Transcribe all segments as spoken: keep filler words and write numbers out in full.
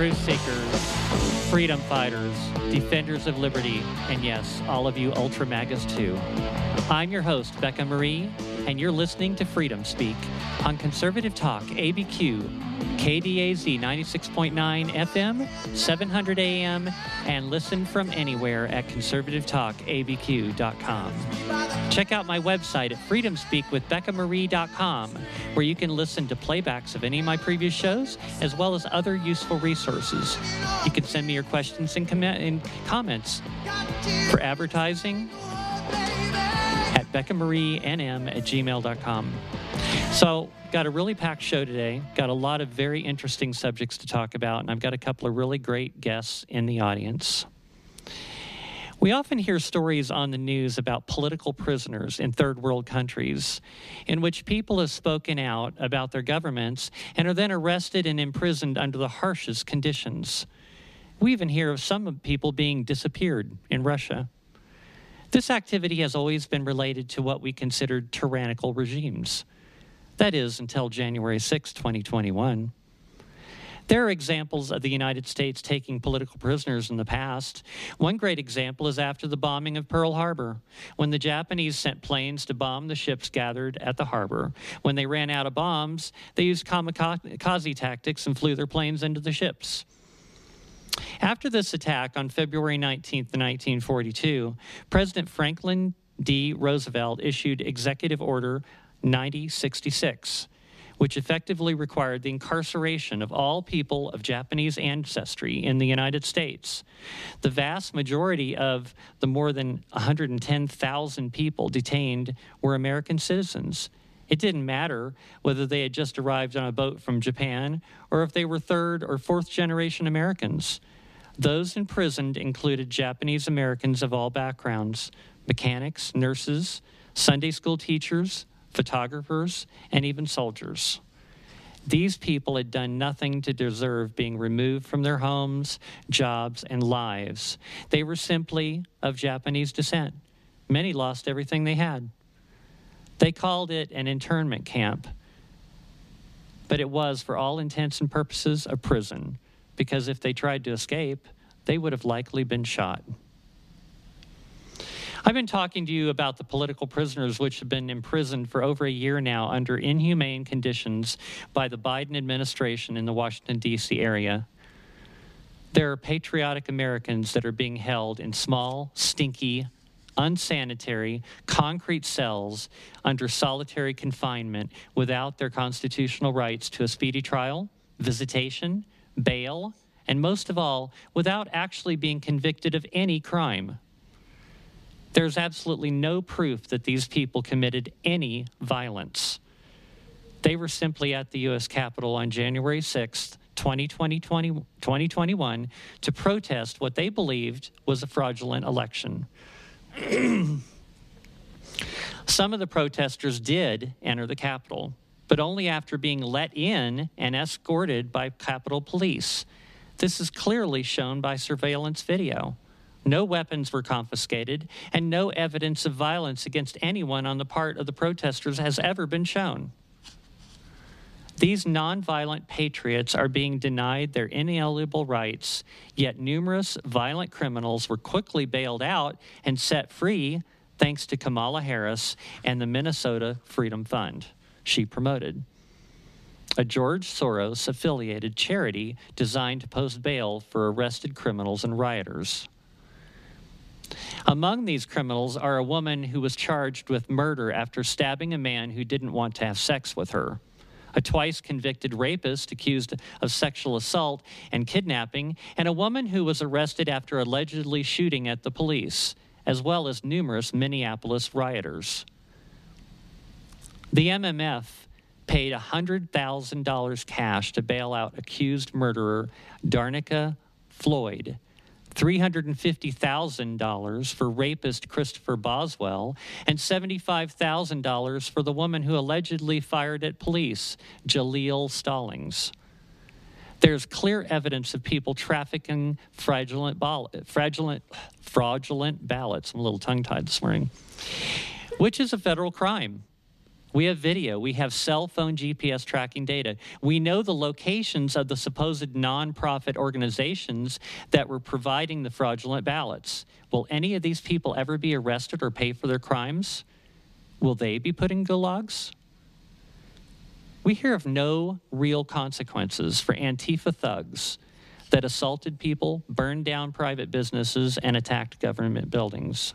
truth seekers, freedom fighters, defenders of liberty, and yes, all of you ultra MAGAs too. I'm your host, Becca Marie, and you're listening to Freedom Speak on Conservative Talk, A B Q, K D A Z ninety-six point nine F M, seven hundred A M, and listen from anywhere at conservative talk A B Q dot com. Check out my website at freedom speak with becca marie dot com, where you can listen to playbacks of any of my previous shows, as well as other useful resources. You can send me your questions and, com- and comments for advertising at becca marie n m at gmail dot com. So, got a really packed show today, got a lot of very interesting subjects to talk about, and I've got a couple of really great guests in the audience. We often hear stories on the news about political prisoners in third world countries in which people have spoken out about their governments and are then arrested and imprisoned under the harshest conditions. We even hear of some people being disappeared in Russia. This activity has always been related to what we considered tyrannical regimes. That is, until January sixth, twenty twenty-one. There are examples of the United States taking political prisoners in the past. One great example is after the bombing of Pearl Harbor, when the Japanese sent planes to bomb the ships gathered at the harbor. When they ran out of bombs, they used kamikaze tactics and flew their planes into the ships. After this attack on February nineteenth, nineteen forty-two, President Franklin D. Roosevelt issued Executive Order ninety sixty-six, which effectively required the incarceration of all people of Japanese ancestry in the United States. The vast majority of the more than one hundred ten thousand people detained were American citizens. It didn't matter whether they had just arrived on a boat from Japan or if they were third or fourth generation Americans. Those imprisoned included Japanese Americans of all backgrounds, mechanics, nurses, Sunday school teachers, photographers, and even soldiers. These people had done nothing to deserve being removed from their homes, jobs, and lives. They were simply of Japanese descent. Many lost everything they had. They called it an internment camp, but it was, for all intents and purposes, a prison, because if they tried to escape, they would have likely been shot. I've been talking to you about the political prisoners which have been imprisoned for over a year now under inhumane conditions by the Biden administration in the Washington, D C area. There are patriotic Americans that are being held in small, stinky, unsanitary, concrete cells under solitary confinement without their constitutional rights to a speedy trial, visitation, bail, and most of all, without actually being convicted of any crime. There's absolutely no proof that these people committed any violence. They were simply at the U S Capitol on January sixth, twenty twenty-one, to protest what they believed was a fraudulent election. Some of the protesters did enter the Capitol, but only after being let in and escorted by Capitol Police. This is clearly shown by surveillance video. No weapons were confiscated, and no evidence of violence against anyone on the part of the protesters has ever been shown. These nonviolent patriots are being denied their inalienable rights, yet numerous violent criminals were quickly bailed out and set free thanks to Kamala Harris and the Minnesota Freedom Fund she promoted, a George Soros-affiliated charity designed to post bail for arrested criminals and rioters. Among these criminals are a woman who was charged with murder after stabbing a man who didn't want to have sex with her, a twice-convicted rapist accused of sexual assault and kidnapping, and a woman who was arrested after allegedly shooting at the police, as well as numerous Minneapolis rioters. The M M F paid one hundred thousand dollars cash to bail out accused murderer Darnica Floyd, three hundred fifty thousand dollars for rapist Christopher Boswell, and seventy-five thousand dollars for the woman who allegedly fired at police, Jaleel Stallings. There's clear evidence of people trafficking fraudulent, ball- fraudulent, fraudulent ballots. I'm a little tongue-tied this morning, which is a federal crime. We have video. We have cell phone G P S tracking data. We know the locations of the supposed nonprofit organizations that were providing the fraudulent ballots. Will any of these people ever be arrested or pay for their crimes? Will they be put in gulags? We hear of no real consequences for Antifa thugs that assaulted people, burned down private businesses, and attacked government buildings.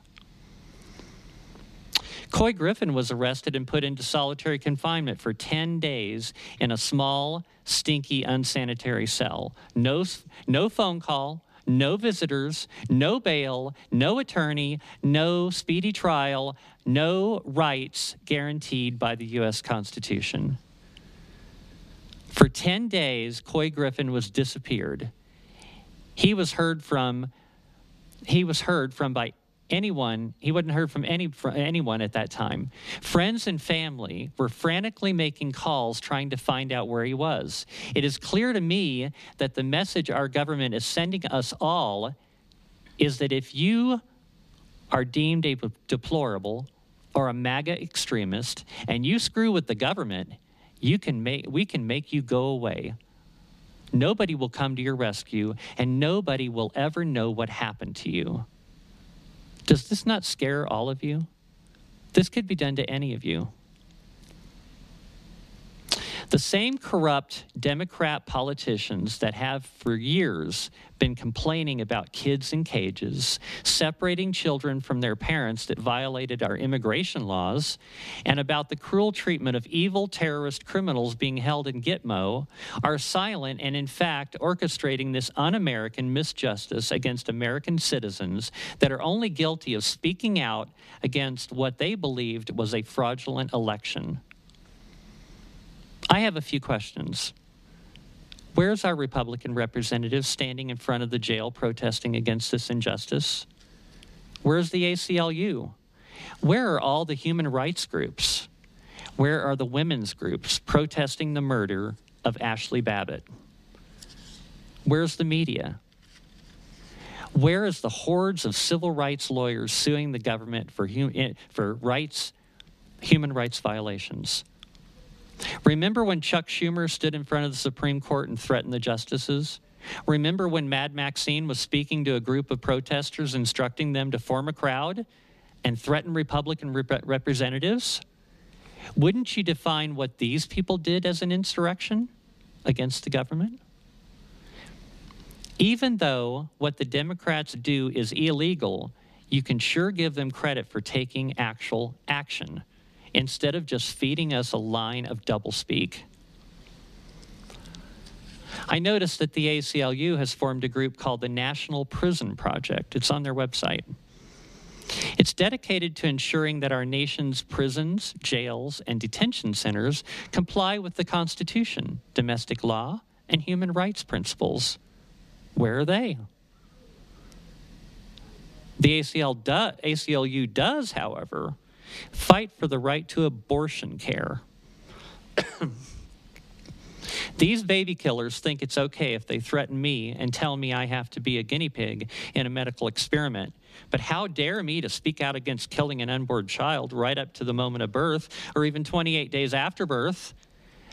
Coy Griffin was arrested and put into solitary confinement for ten days in a small, stinky, unsanitary cell. No, no phone call, no visitors, no bail, no attorney, no speedy trial, no rights guaranteed by the U S Constitution. For ten days, Coy Griffin was disappeared. He was heard from, he was heard from by anyone. He wasn't heard from any from anyone at that time. Friends and family were frantically making calls trying to find out where he was. It is clear to me that the message our government is sending us all is that if you are deemed a deplorable or a MAGA extremist and you screw with the government, You can make, we can make you go away. Nobody will come to your rescue, and nobody will ever know what happened to you. Does this not scare all of you? This could be done to any of you. The same corrupt Democrat politicians that have for years been complaining about kids in cages, separating children from their parents that violated our immigration laws, and about the cruel treatment of evil terrorist criminals being held in Gitmo, are silent and in fact orchestrating this un-American misjustice against American citizens that are only guilty of speaking out against what they believed was a fraudulent election. I have a few questions. Where's our Republican representative standing in front of the jail protesting against this injustice? Where's the A C L U? Where are all the human rights groups? Where are the women's groups protesting the murder of Ashley Babbitt? Where's the media? Where is the hordes of civil rights lawyers suing the government for hum- for rights, human rights violations? Remember when Chuck Schumer stood in front of the Supreme Court and threatened the justices? Remember when Mad Maxine was speaking to a group of protesters, instructing them to form a crowd and threaten Republican rep- representatives? Wouldn't you define what these people did as an insurrection against the government? Even though what the Democrats do is illegal, you can sure give them credit for taking actual action, instead of just feeding us a line of doublespeak. I noticed that the A C L U has formed a group called the National Prison Project. It's on their website. It's dedicated to ensuring that our nation's prisons, jails, and detention centers comply with the Constitution, domestic law, and human rights principles. Where are they? The A C L do- A C L U does, however, fight for the right to abortion care. These baby killers think it's okay if they threaten me and tell me I have to be a guinea pig in a medical experiment. But how dare me to speak out against killing an unborn child right up to the moment of birth, or even twenty-eight days after birth?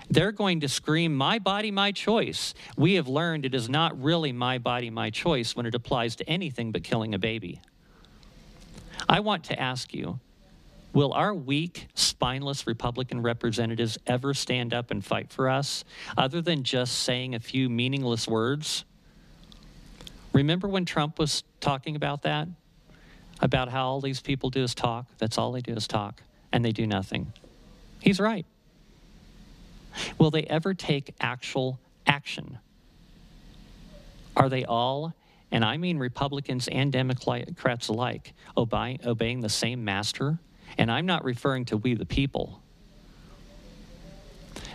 They're going to scream, my body, my choice. We have learned it is not really my body, my choice when it applies to anything but killing a baby. I want to ask you, will our weak, spineless Republican representatives ever stand up and fight for us, other than just saying a few meaningless words? Remember when Trump was talking about that? About how all these people do is talk, that's all they do is talk, and they do nothing. He's right. Will they ever take actual action? Are they all, and I mean Republicans and Democrats alike, obey, obeying the same master? And I'm not referring to we the people.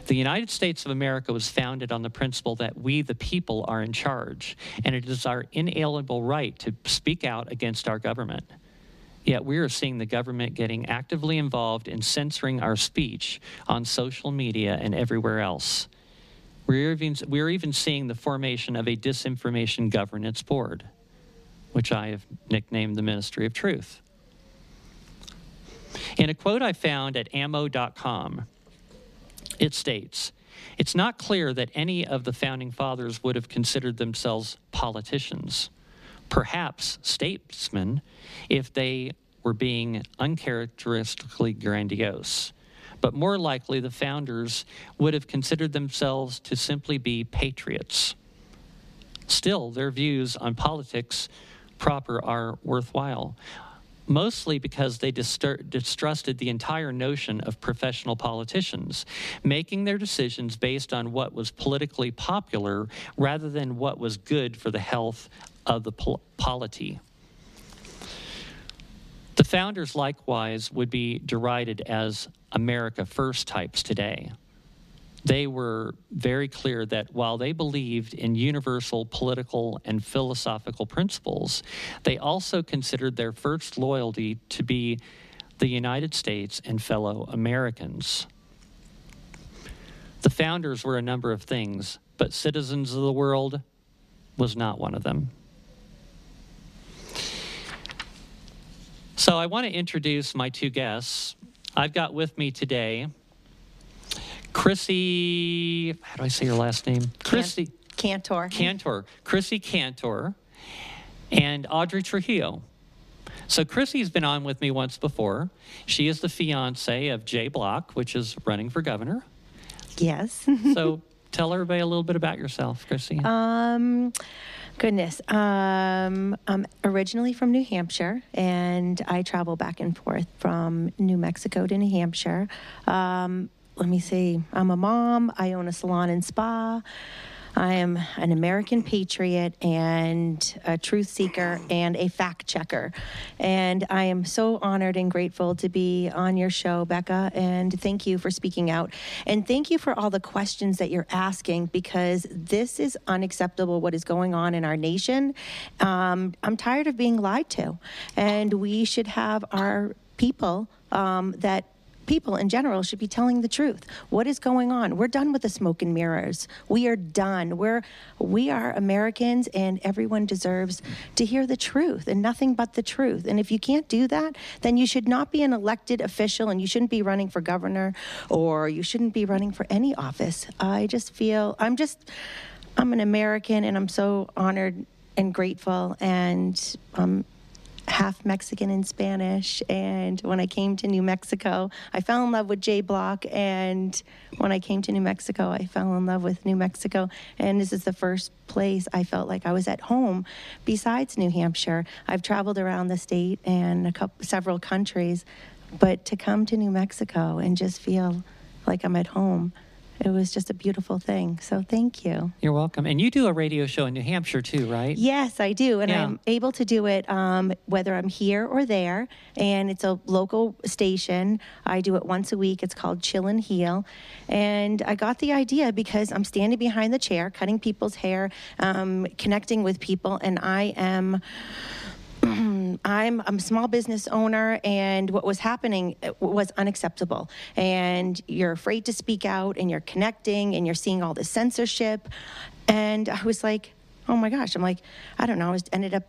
The United States of America was founded on the principle that we the people are in charge, and it is our inalienable right to speak out against our government. Yet we are seeing the government getting actively involved in censoring our speech on social media and everywhere else. We're even, we're even seeing the formation of a disinformation governance board, which I have nicknamed the Ministry of Truth. In a quote I found at ammo dot com, it states, "It's not clear that any of the founding fathers would have considered themselves politicians, perhaps statesmen, if they were being uncharacteristically grandiose. But more likely, the founders would have considered themselves to simply be patriots. Still, their views on politics proper are worthwhile, mostly because they distur- distrusted the entire notion of professional politicians, making their decisions based on what was politically popular rather than what was good for the health of the pol- polity. The founders likewise would be derided as America First types today. They were very clear that while they believed in universal political and philosophical principles, they also considered their first loyalty to be the United States and fellow Americans. The founders were a number of things, but citizens of the world was not one of them." So I want to introduce my two guests. I've got with me today Crissy, how do I say your last name? Crissy Cantor. Cantor. Crissy Cantor and Audrey Trujillo. So Crissy's been on with me once before. She is the fiance of Jay Block, which is running for governor. Yes. So tell everybody a little bit about yourself, Crissy. Um, goodness. Um, I'm originally from New Hampshire, and I travel back and forth from New Mexico to New Hampshire. Um, Let me see, I'm a mom, I own a salon and spa, I am an American patriot and a truth seeker and a fact checker. And I am so honored and grateful to be on your show, Becca, and thank you for speaking out. And thank you for all the questions that you're asking, because this is unacceptable what is going on in our nation. Um, I'm tired of being lied to, and we should have our people um, that people in general should be telling the truth. What is going on? We're done with the smoke and mirrors. We are done. We're, we are Americans, and everyone deserves to hear the truth and nothing but the truth. And if you can't do that, then you should not be an elected official, and you shouldn't be running for governor, or you shouldn't be running for any office. I just feel, I'm just, I'm an American, and I'm so honored and grateful, and um. half Mexican and Spanish, and when I came to New Mexico, I fell in love with Jay Block, and when I came to New Mexico, I fell in love with New Mexico, and this is the first place I felt like I was at home besides New Hampshire. I've traveled around the state and a couple, several countries, but to come to New Mexico and just feel like I'm at home, it was just a beautiful thing. So thank you. You're welcome. And you do a radio show in New Hampshire too, right? Yes, I do. And yeah. I'm able to do it um, whether I'm here or there. And it's a local station. I do it once a week. It's called Chill and Heal. And I got the idea because I'm standing behind the chair, cutting people's hair, um, connecting with people. And I am... I'm, I'm a small business owner, and what was happening was unacceptable. And you're afraid to speak out, and you're connecting, and you're seeing all this censorship. And I was like, oh my gosh, I'm like, I don't know. I just ended up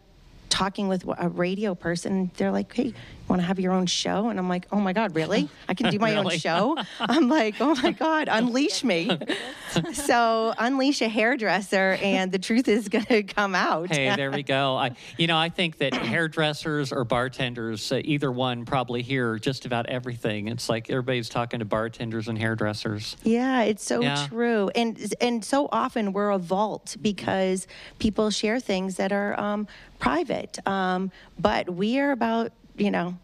talking with a radio person. They're like, hey, you want to have your own show? And I'm like, oh my God, really? I can do my really? own show? I'm like, oh my God, unleash me. So unleash a hairdresser, and the truth is going to come out. Hey, there we go. I, you know, I think that hairdressers or bartenders, uh, either one probably hear just about everything. It's like everybody's talking to bartenders and hairdressers. Yeah, it's so yeah. true. And, and so often we're a vault because people share things that are um, private, um, but we are about, you know,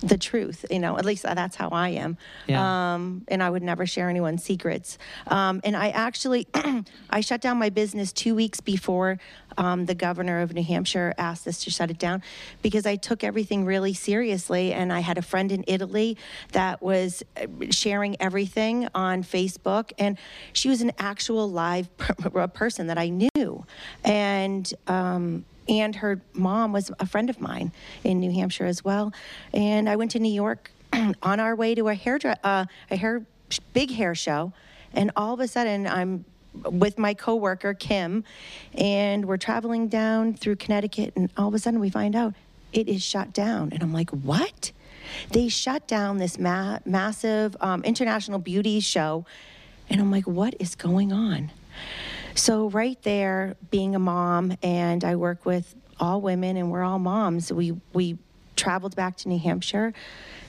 the truth, you know, at least that's how I am. Yeah. Um, and I would never share anyone's secrets. Um, and I actually, I shut down my business two weeks before um, the governor of New Hampshire asked us to shut it down, because I took everything really seriously. And I had a friend in Italy that was sharing everything on Facebook. And she was an actual live per- person that I knew. And, um, And her mom was a friend of mine in New Hampshire as well. And I went to New York on our way to a hair, uh, a hair, big hair show. And all of a sudden, I'm with my coworker, Kim, and we're traveling down through Connecticut. And all of a sudden, we find out it is shut down. And I'm like, what? They shut down this ma massive um, international beauty show. And I'm like, what is going on? So right there, being a mom, and I work with all women, and we're all moms. We, we traveled back to New Hampshire,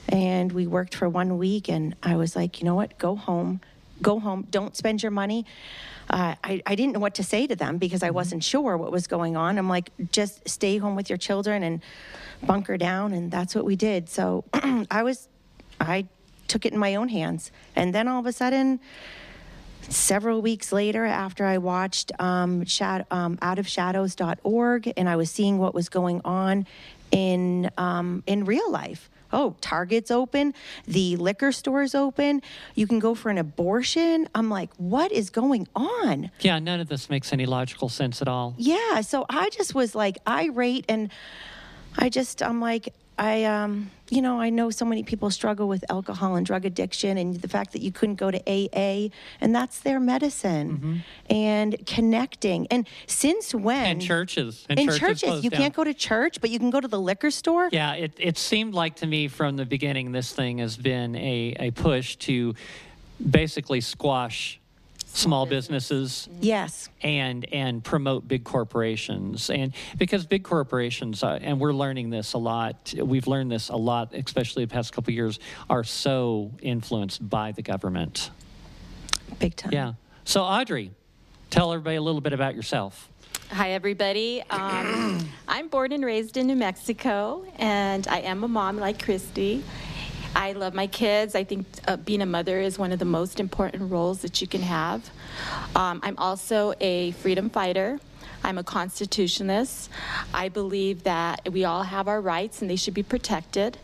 and we worked for one week, and I was like, you know what, go home. Go home, don't spend your money. Uh, I, I didn't know what to say to them because I wasn't sure what was going on. I'm like, just stay home with your children and bunker down, and that's what we did. So I was, I took it in my own hands. And then all of a sudden, several weeks later, after I watched um, shad um, out of shadows dot org, and I was seeing what was going on in um, in real life. Oh, Target's open, the liquor store's open, you can go for an abortion. I'm like, what is going on? Yeah, none of this makes any logical sense at all. Yeah, so I just was like irate, and I just, I'm like, I, um, you know, I know so many people struggle with alcohol and drug addiction, and the fact that you couldn't go to A A, and that's their medicine, mm-hmm. and connecting. And since when? And churches. And in churches, churches you down. Can't go to church, but you can go to the liquor store? Yeah, it, it seemed like to me from the beginning this thing has been a, a push to basically squash small businesses, yes, and and promote big corporations, and because big corporations, uh, and we're learning this a lot. We've learned this a lot, especially the past couple of years, are so influenced by the government, big time. Yeah. So Audrey, tell everybody a little bit about yourself. Hi everybody. Um, I'm born and raised in New Mexico, and I am a mom like Christy. I love my kids. I think uh, being a mother is one of the most important roles that you can have. Um, I'm also a freedom fighter. I'm a constitutionalist. I believe that we all have our rights and they should be protected.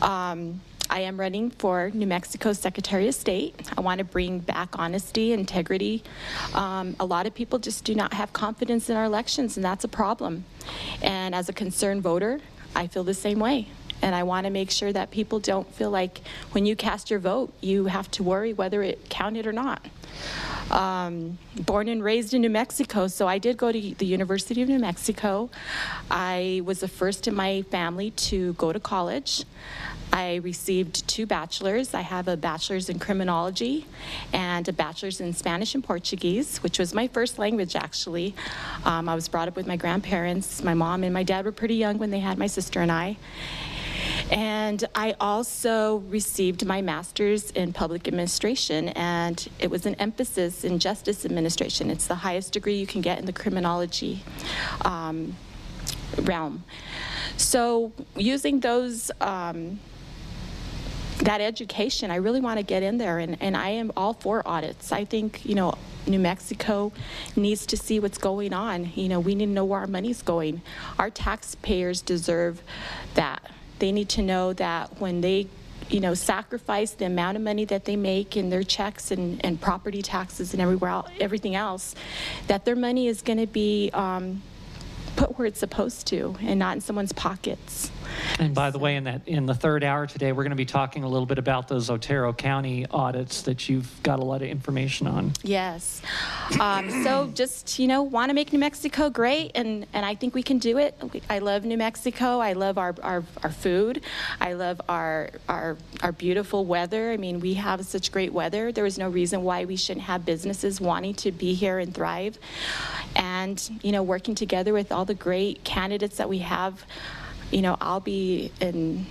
Um, I am running for New Mexico Secretary of State. I want to bring back honesty, integrity. Um, a lot of people just do not have confidence in our elections, and that's a problem. And as a concerned voter, I feel the same way. And I want to make sure that people don't feel like when you cast your vote, you have to worry whether it counted or not. Um, born and raised in New Mexico, so I did go to the University of New Mexico. I was the first in my family to go to college. I received two bachelors. I have a bachelor's in criminology and a bachelor's in Spanish and Portuguese, which was my first language, actually. Um, I was brought up with my grandparents. My mom and my dad were pretty young when they had my sister and I. And I also received my master's in public administration, and it was an emphasis in justice administration. It's the highest degree you can get in the criminology um, realm. So using those, um, that education, I really want to get in there, and, and I am all for audits. I think, you know, New Mexico needs to see what's going on. You know, we need to know where our money's going. Our taxpayers deserve that. They need to know that when they, you know, sacrifice the amount of money that they make in their checks and, and property taxes and everywhere else, everything else, that their money is going to be um, put where it's supposed to and not in someone's pockets. And by the way, in that in the third hour today, we're going to be talking a little bit about those Otero County audits that you've got a lot of information on. Yes. Um, so just, you know, want to make New Mexico great, and, and I think we can do it. I love New Mexico. I love our, our, our food. I love our, our, our beautiful weather. I mean, we have such great weather. There is no reason why we shouldn't have businesses wanting to be here and thrive. And, you know, working together with all the great candidates that we have, you know, I'll be in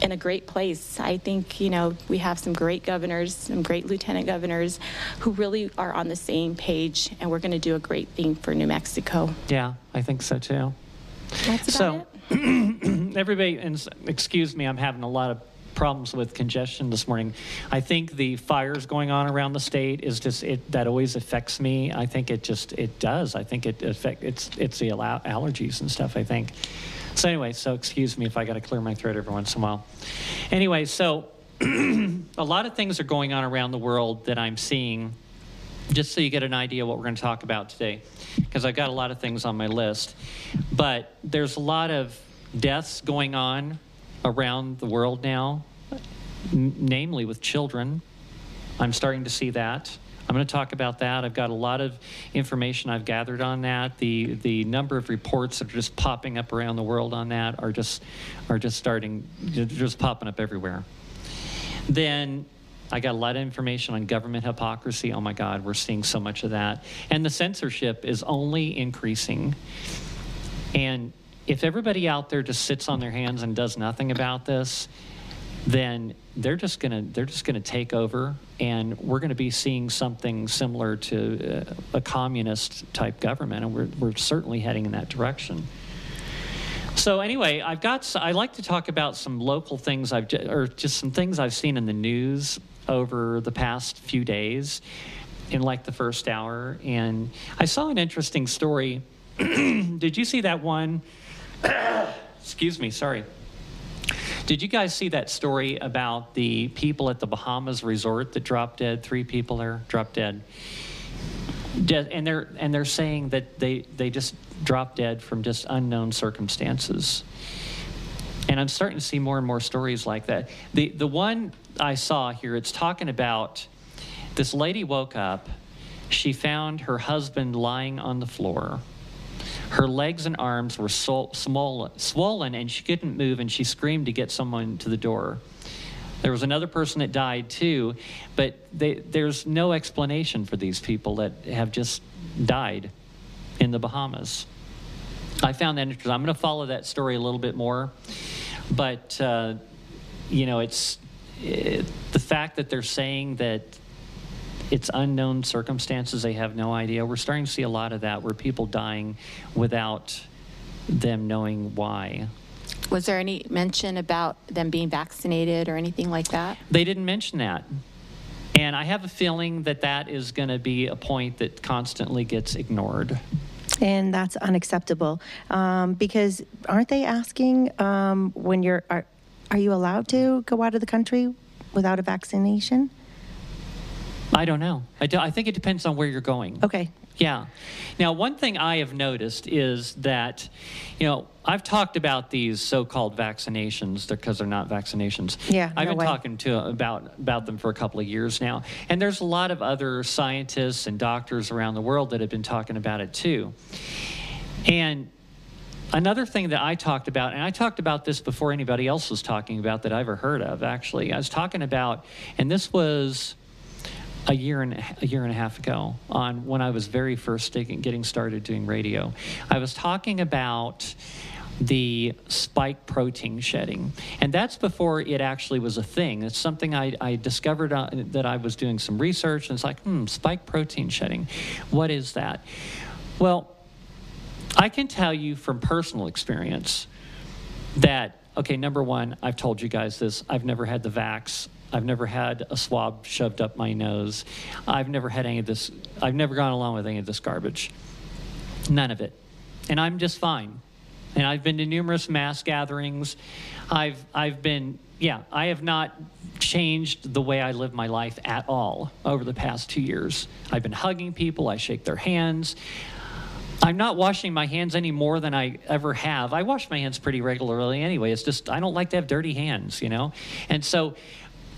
in a great place. I think, you know, we have some great governors, some great lieutenant governors who really are on the same page, and we're going to do a great thing for New Mexico. Yeah, I think so too. That's about so, it. Everybody, and excuse me, I'm having a lot of problems with congestion this morning. I think the fires going on around the state is just, it, that always affects me. I think it just, it does. I think it affects, it's, it's the allergies and stuff, I think. So anyway, so excuse me if I got to clear my throat every once in a while. Anyway, so a lot of things are going on around the world that I'm seeing, just so you get an idea what we're going to talk about today, because I've got a lot of things on my list. But there's a lot of deaths going on around the world now, namely with children. I'm starting to see that. I'm going to talk about that. I've got a lot of information I've gathered on that. The the number of reports that are just popping up around the world on that are just are just starting, just popping up everywhere. Then I got a lot of information on government hypocrisy. Oh my God, we're seeing so much of that. And the censorship is only increasing. And if everybody out there just sits on their hands and does nothing about this, then they're just gonna they're just gonna take over, and we're gonna be seeing something similar to uh, a communist type government, and we're we're certainly heading in that direction. So anyway, I've got I like to talk about some local things I've or just some things I've seen in the news over the past few days, in like the first hour, and I saw an interesting story. Did you see that one? Excuse me, sorry. Did you guys see that story about the people at the Bahamas resort that dropped dead? Three people there dropped dead. De- and they're and they're saying that they, they just dropped dead from just unknown circumstances. And I'm starting to see more and more stories like that. The the one I saw here, it's talking about this lady woke up, she found her husband lying on the floor. Her legs and arms were so, small, swollen, and she couldn't move, and she screamed to get someone to the door. There was another person that died too, but they, there's no explanation for these people that have just died in the Bahamas. I found that interesting. I'm going to follow that story a little bit more, but uh, you know, it's it, the fact that they're saying that it's unknown circumstances, they have no idea. We're starting to see a lot of that, where people dying without them knowing why. Was there any mention about them being vaccinated or anything like that? They didn't mention that. And I have a feeling that that is going to be a point that constantly gets ignored. And that's unacceptable. Um, because aren't they asking um, when you're, are, are you allowed to go out of the country without a vaccination? I don't know. I, do, I think it depends on where you're going. Okay. Yeah. Now, one thing I have noticed is that, you know, I've talked about these so-called vaccinations because they're not vaccinations. Yeah. I've no been way. talking to about about them for a couple of years now, and there's a lot of other scientists and doctors around the world that have been talking about it too. And another thing that I talked about, and I talked about this before anybody else was talking about that I ever heard of. Actually, I was talking about, and this was a year and a year and a half ago, on when I was very first getting started doing radio, I was talking about the spike protein shedding, and that's before it actually was a thing. It's something I, I discovered uh, that I was doing some research, and it's like, hmm, spike protein shedding. What is that? Well, I can tell you from personal experience that, okay, number one, I've told you guys this, I've never had the vax. I've never had a swab shoved up my nose. I've never had any of this. I've never gone along with any of this garbage. None of it. And I'm just fine. And I've been to numerous mass gatherings. I've I've been, yeah, I have not changed the way I live my life at all over the past two years. I've been hugging people. I shake their hands. I'm not washing my hands any more than I ever have. I wash my hands pretty regularly anyway. It's just, I don't like to have dirty hands, you know? And so,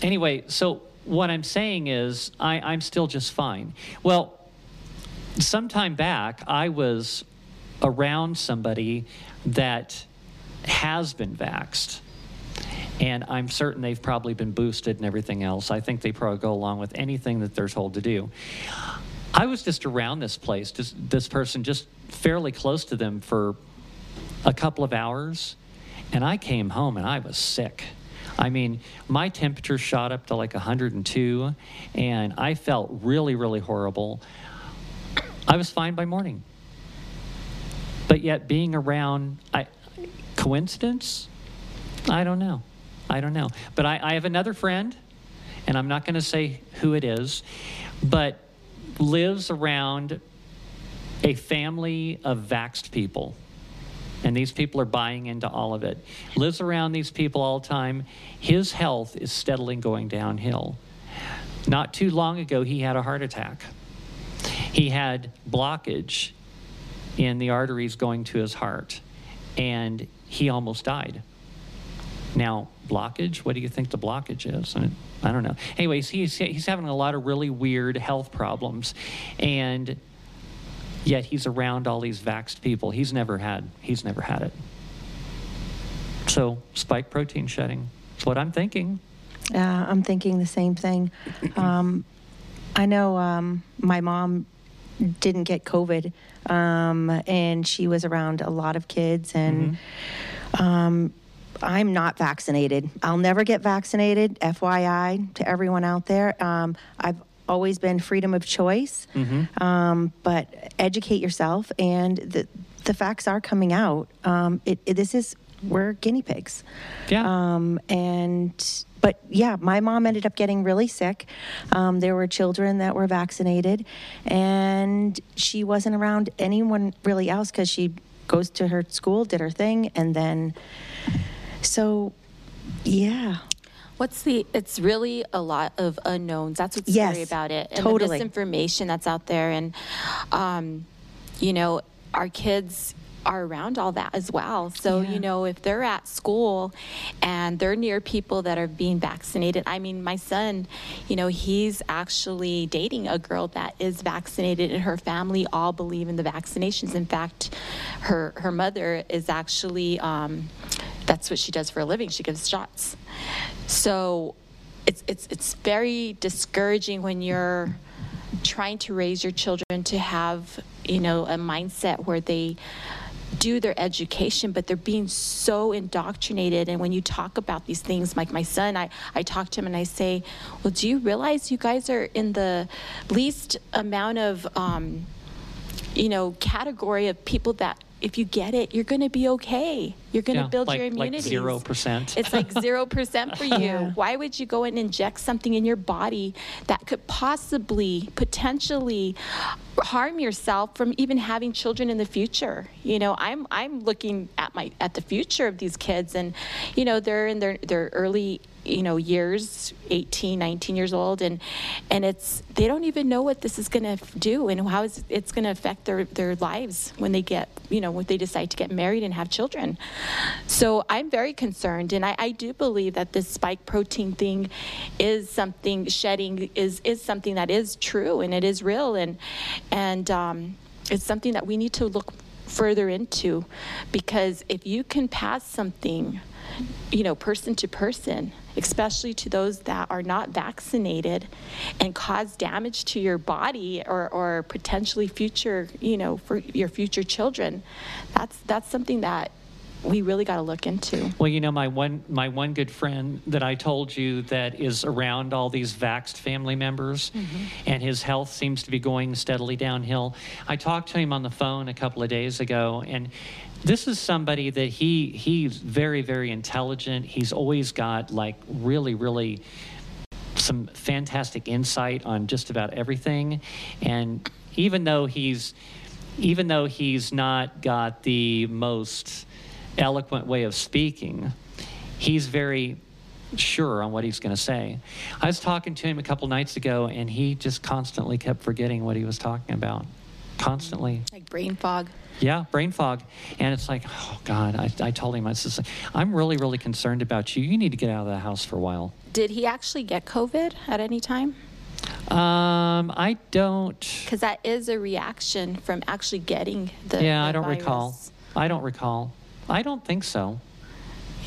anyway, so what I'm saying is I, I'm still just fine. Well, sometime back, I was around somebody that has been vaxxed, and I'm certain they've probably been boosted and everything else. I think they probably go along with anything that they're told to do. I was just around this place, just this person, just fairly close to them for a couple of hours, and I came home and I was sick. I mean, my temperature shot up to like one hundred two, and I felt really, really horrible. I was fine by morning. But yet being around, I, coincidence? I don't know. I don't know. But I, I have another friend, and I'm not going to say who it is, but lives around a family of vaxxed people. And these people are buying into all of it. Lives around these people all the time. His health is steadily going downhill. Not too long ago, he had a heart attack. He had blockage in the arteries going to his heart, and he almost died. Now, blockage, what do you think the blockage is? And I don't know. Anyways, he's, he's having a lot of really weird health problems, and yet he's around all these vaxxed people. He's never had, he's never had it. So spike protein shedding, that's what I'm thinking. Uh, I'm thinking the same thing. Um, I know um, my mom didn't get COVID, um, and she was around a lot of kids, and mm-hmm. um, I'm not vaccinated. I'll never get vaccinated, F Y I, to everyone out there. Um, I've always been freedom of choice, mm-hmm. um, but educate yourself, and the, the facts are coming out. Um, it, it, this is, we're guinea pigs. Yeah. Um, and... But yeah, my mom ended up getting really sick. Um, there were children that were vaccinated, and she wasn't around anyone really else because she goes to her school, did her thing, and then, so, yeah. What's the, it's really a lot of unknowns. That's what's yes, scary about it. And totally. The misinformation that's out there, and, um, you know, our kids are around all that as well. So, yeah. you know, if they're at school and they're near people that are being vaccinated, I mean, my son, you know, he's actually dating a girl that is vaccinated, and her family all believe in the vaccinations. In fact, her, her mother is actually, um, that's what she does for a living. She gives shots. So it's, it's, it's very discouraging when you're trying to raise your children to have, you know, a mindset where they do their education, but they're being so indoctrinated. And when you talk about these things, like my son, I, I talk to him and I say, well, do you realize you guys are in the least amount of, um, you know, category of people that if you get it, you're going to be okay. You're going to yeah, build like, your immunity. Like zero percent. It's like zero percent for you. Yeah. Why would you go and inject something in your body that could possibly, potentially harm yourself from even having children in the future? You know, I'm I'm looking at my at the future of these kids, and you know, they're in their their early, you know, years, eighteen, nineteen years old, and and it's, they don't even know what this is gonna do and how is, it's gonna affect their, their lives when they get, you know, when they decide to get married and have children. So I'm very concerned, and I, I do believe that this spike protein thing is something, shedding is, is something that is true and it is real, and, and um, it's something that we need to look further into, because if you can pass something, you know, person to person, especially to those that are not vaccinated, and cause damage to your body or, or potentially future, you know, for your future children, that's that's something that we really got to look into. Well, you know, my one my one good friend that I told you that is around all these vaxxed family members, mm-hmm. and his health seems to be going steadily downhill. I talked to him on the phone a couple of days ago, and this is somebody that he he's very, very intelligent. He's always got like really, really some fantastic insight on just about everything. And even though he's even though he's not got the most eloquent way of speaking, he's very sure on what he's going to say. I was talking to him a couple nights ago, and he just constantly kept forgetting what he was talking about. Constantly. Like brain fog. Yeah, brain fog. And it's like, oh, God, I, I told him, I said, I'm really, really concerned about you. You need to get out of the house for a while. Did he actually get COVID at any time? Um, I don't. Because that is a reaction from actually getting the Yeah, the I don't virus. recall. I don't recall. I don't think so.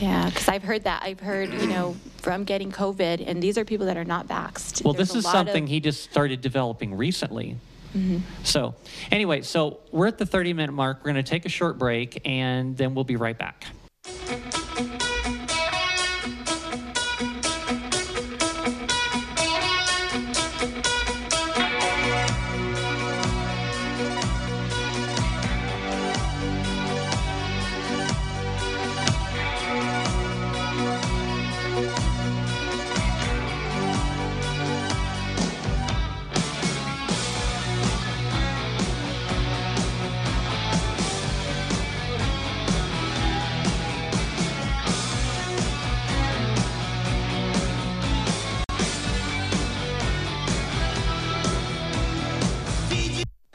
Yeah, because I've heard that. I've heard, you know, from getting COVID, and these are people that are not vaxxed. Well, There's this is something of... he just started developing recently. Mm-hmm. So anyway, so we're at the thirty-minute mark. We're going to take a short break, and then we'll be right back.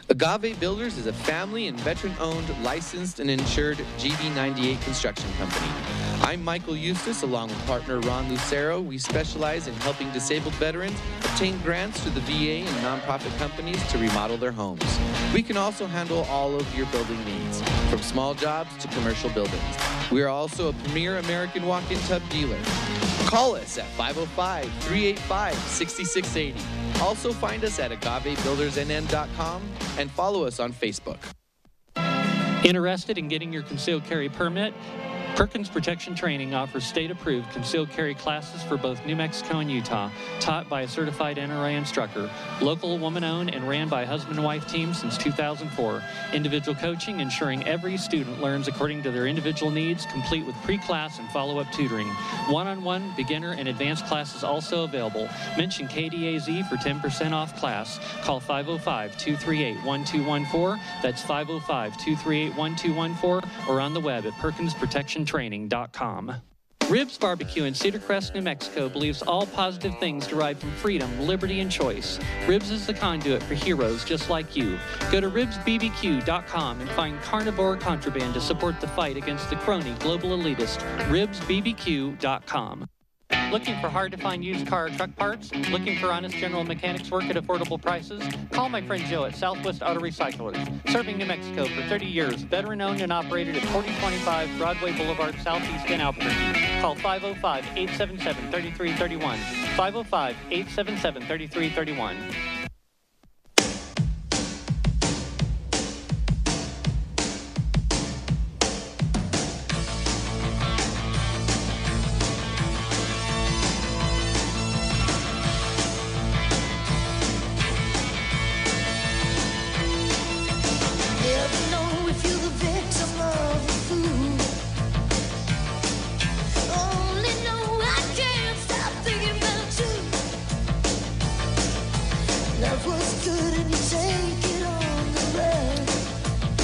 Agave Builders is a family and veteran-owned, licensed, and insured G B ninety-eight construction company. I'm Michael Eustis, along with partner Ron Lucero. We specialize in helping disabled veterans obtain grants through the V A and nonprofit companies to remodel their homes. We can also handle all of your building needs, from small jobs to commercial buildings. We are also a premier American walk-in tub dealer. Call us at five oh five, three eight five, six six eight zero. Also find us at agave builders n n dot com and follow us on Facebook. Interested in getting your concealed carry permit? Perkins Protection Training offers state-approved concealed carry classes for both New Mexico and Utah, taught by a certified N R A instructor, local, woman-owned, and ran by husband and wife team since two thousand four. Individual coaching ensuring every student learns according to their individual needs, complete with pre-class and follow-up tutoring. One-on-one, beginner, and advanced classes also available. Mention K D A Z for ten percent off class. Call five oh five, two three eight, one two one four. That's five oh five, two three eight, one two one four, or on the web at perkins protection training dot com. Ribs Barbecue in Cedar Crest, New Mexico believes all positive things derive from freedom, liberty, and choice. Ribs is the conduit for heroes just like you. Go to ribs b b q dot com and find carnivore contraband to support the fight against the crony global elitist. ribs b b q dot com. Looking for hard-to-find used car or truck parts? Looking for honest general mechanics work at affordable prices? Call my friend Joe at Southwest Auto Recyclers. Serving New Mexico for thirty years, veteran-owned and operated at forty twenty-five Broadway Boulevard Southeast in Albuquerque. Call five oh five, eight seven seven, three three three one. five oh five, eight seven seven, three three three one.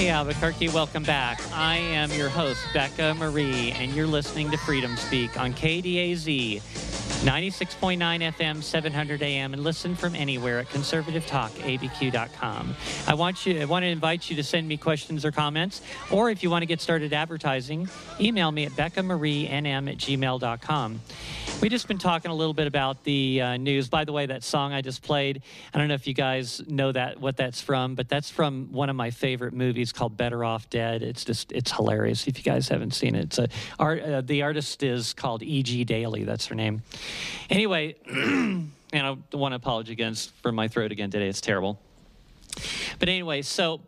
Albuquerque, welcome back. I am your host, Becca Marie, and you're listening to Freedom Speak on K D A Z, ninety-six point nine F M, seven hundred A M, and listen from anywhere at conservative talk a b q dot com. I want you, I want to invite you to send me questions or comments, or if you want to get started advertising, email me at becca marie n m at gmail dot com. We've just been talking a little bit about the uh, news. By the way, that song I just played, I don't know if you guys know that what that's from, but that's from one of my favorite movies called Better Off Dead. It's just, it's hilarious if you guys haven't seen it. It's a, art, uh, the artist is called E G Daly. That's her name. Anyway, and I want to apologize again for my throat again today. It's terrible. But anyway, so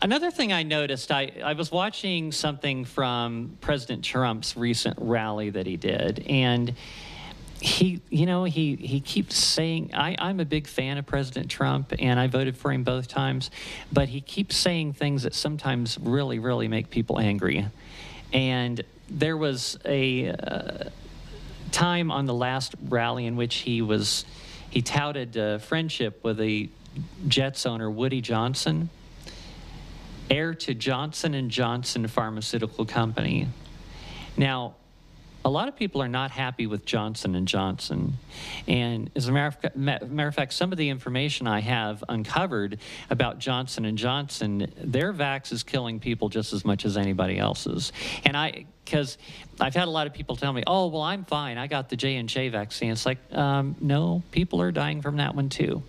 another thing I noticed, I, I was watching something from President Trump's recent rally that he did, and He, you know, he, he keeps saying, I, I'm a big fan of President Trump, and I voted for him both times, but he keeps saying things that sometimes really, really make people angry. And there was a uh, time on the last rally in which he was, he touted uh, friendship with a Jets owner, Woody Johnson, heir to Johnson and Johnson Pharmaceutical Company. Now, a lot of people are not happy with Johnson and Johnson. And as a matter of, matter of fact, some of the information I have uncovered about Johnson and Johnson, their vax is killing people just as much as anybody else's. And I, because I've had a lot of people tell me, oh, well, I'm fine. I got the J and J vaccine. It's like, um, no, people are dying from that one too.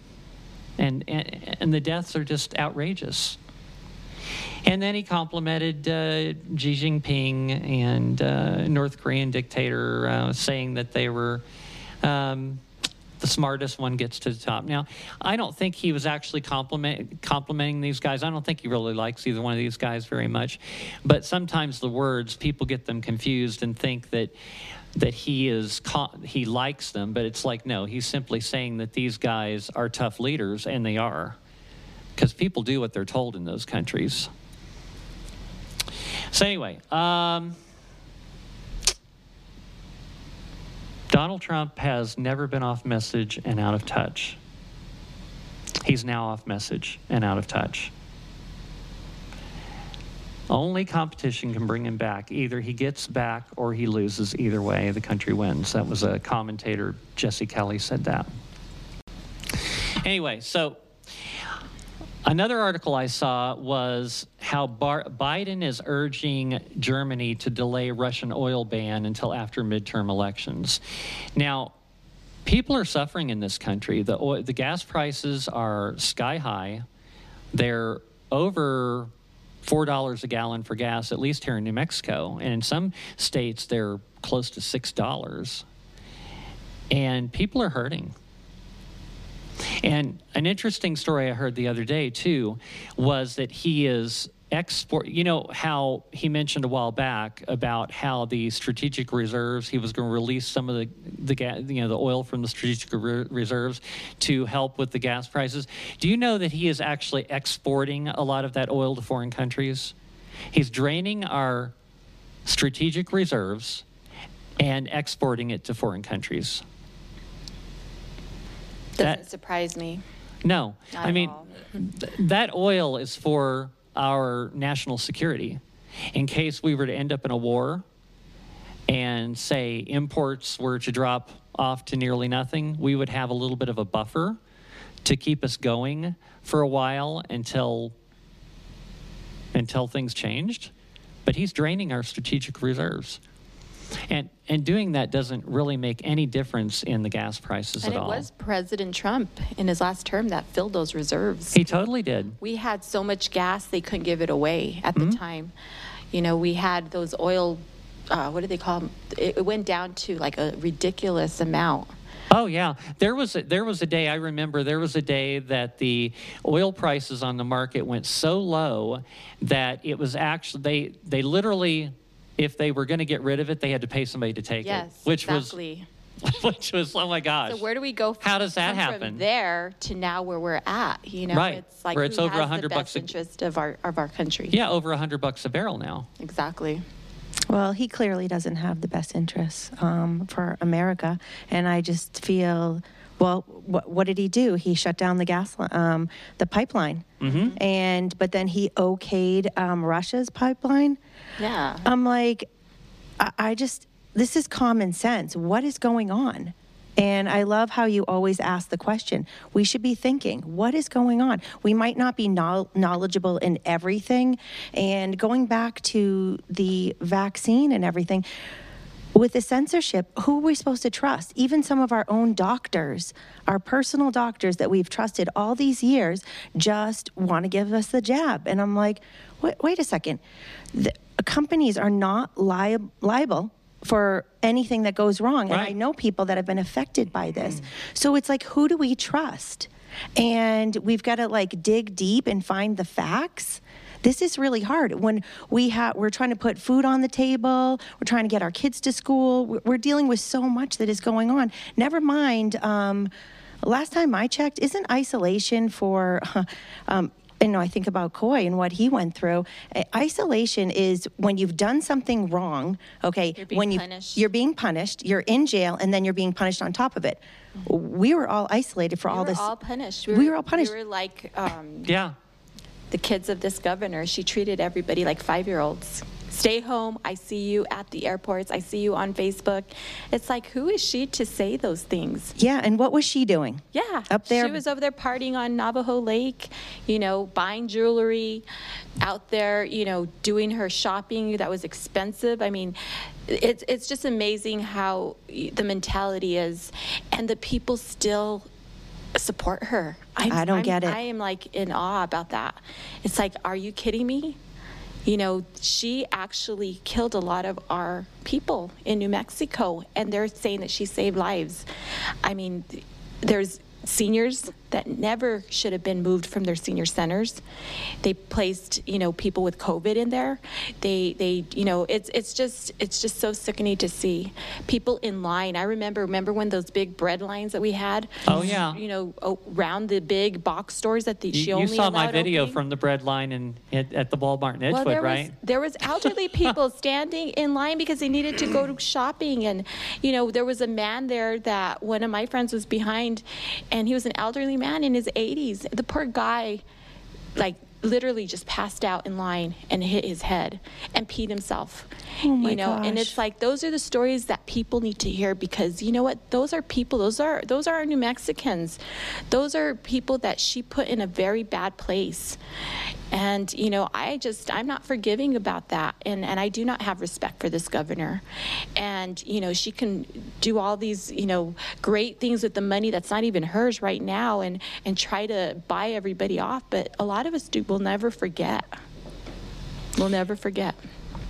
And, and, and the deaths are just outrageous. And then he complimented uh, Xi Jinping and uh, North Korean dictator, uh, saying that they were um, the smartest one gets to the top. Now, I don't think he was actually compliment, complimenting these guys. I don't think he really likes either one of these guys very much. But sometimes the words, people get them confused and think that that he is he likes them. But it's like, no, he's simply saying that these guys are tough leaders, and they are. Because people do what they're told in those countries. So anyway, um, Donald Trump has never been off message and out of touch. He's now off message and out of touch. Only competition can bring him back. Either he gets back or he loses. Either way, the country wins. That was a commentator, Jesse Kelly, said that. Anyway, so another article I saw was how Bar- Biden is urging Germany to delay Russian oil ban until after midterm elections. Now, people are suffering in this country. The oil, the gas prices are sky high. They're over four dollars a gallon for gas, at least here in New Mexico. And in some states, they're close to six dollars. And people are hurting. And an interesting story I heard the other day, too, was that he is export. You know how he mentioned a while back about how the strategic reserves, he was going to release some of the, the gas, you know, the oil from the strategic re- reserves to help with the gas prices. Do you know that he is actually exporting a lot of that oil to foreign countries? He's draining our strategic reserves and exporting it to foreign countries. Doesn't that surprise me. No. Not I mean, th- that oil is for our national security. In case we were to end up in a war and, say, imports were to drop off to nearly nothing, we would have a little bit of a buffer to keep us going for a while until until things changed. But he's draining our strategic reserves. And and doing that doesn't really make any difference in the gas prices at all. And it was President Trump in his last term that filled those reserves. He totally did. We had so much gas, they couldn't give it away at mm-hmm. the time. You know, we had those oil, uh, what do they call them? It, it went down to like a ridiculous amount. Oh, yeah. There was a, there was a day, I remember, there was a day that the oil prices on the market went so low that it was actually, they, they literally... if they were going to get rid of it, they had to pay somebody to take yes, it. Yes, exactly. Was, which was, oh my gosh. So where do we go from, How does that happen? from there to now where we're at? You know, right. It's like where it's over one hundred bucks. Interest of our of our country. Yeah, over one hundred bucks a barrel now. Exactly. Well, he clearly doesn't have the best interests um, for America, and I just feel. Well, what, what did he do? He shut down the gas, um, the pipeline, mm-hmm. and but then he okayed um, Russia's pipeline. Yeah, I'm like, I, I just this is common sense. What is going on? And I love how you always ask the question. We should be thinking, what is going on? We might not be no- knowledgeable in everything. And going back to the vaccine and everything. With the censorship, who are we supposed to trust? Even some of our own doctors, our personal doctors that we've trusted all these years, just want to give us the jab. And I'm like, wait, wait a second. The companies are not li- liable for anything that goes wrong. Right. And I know people that have been affected by this. Mm. So it's like, who do we trust? And we've got to like dig deep and find the facts. This is really hard when we ha- we're trying to put food on the table, we're trying to get our kids to school, we're dealing with so much that is going on. Never mind, um, last time I checked, isn't isolation for, um, you know, I think about Coy and what he went through. Isolation is when you've done something wrong, okay, you're being when punished. you're being punished, you're in jail, and then you're being punished on top of it. We were all isolated for we all this. We were all punished. We were, we were all punished. We were like... Um, yeah. The kids of this governor, she treated everybody like five-year-olds. Stay home. I see you at the airports. I see you on Facebook. It's like, who is she to say those things? Yeah, and what was she doing? Yeah. Up there. She was over there partying on Navajo Lake, you know, buying jewelry, out there, you know, doing her shopping that was expensive. I mean, it's it's just amazing how the mentality is, and the people still support her. I'm, I don't I'm, get it. I am like in awe about that. It's like, are you kidding me? You know, she actually killed a lot of our people in New Mexico, and they're saying that she saved lives. I mean, there's seniors that never should have been moved from their senior centers. They placed, you know, people with COVID in there. They, they, you know, it's it's just it's just so sickening to see people in line. I remember remember when those big bread lines that we had. Oh yeah. You know, around the big box stores that the you, she only. You saw my video opening. From the bread line in at, at the Walmart in Edgewood, well, right? Was, there was elderly people standing in line because they needed to go to shopping, and you know, there was a man there that one of my friends was behind. And he was an elderly man in his eighties. The poor guy, like, literally just passed out in line and hit his head and peed himself. Oh my you know, gosh. And it's like, those are the stories that people need to hear, because you know what? Those are people. Those are those are our New Mexicans. Those are people that she put in a very bad place. And, you know, I just, I'm not forgiving about that. And, and I do not have respect for this governor. And, you know, she can do all these, you know, great things with the money that's not even hers right now and, and try to buy everybody off. But a lot of us do, we'll never forget. We'll never forget.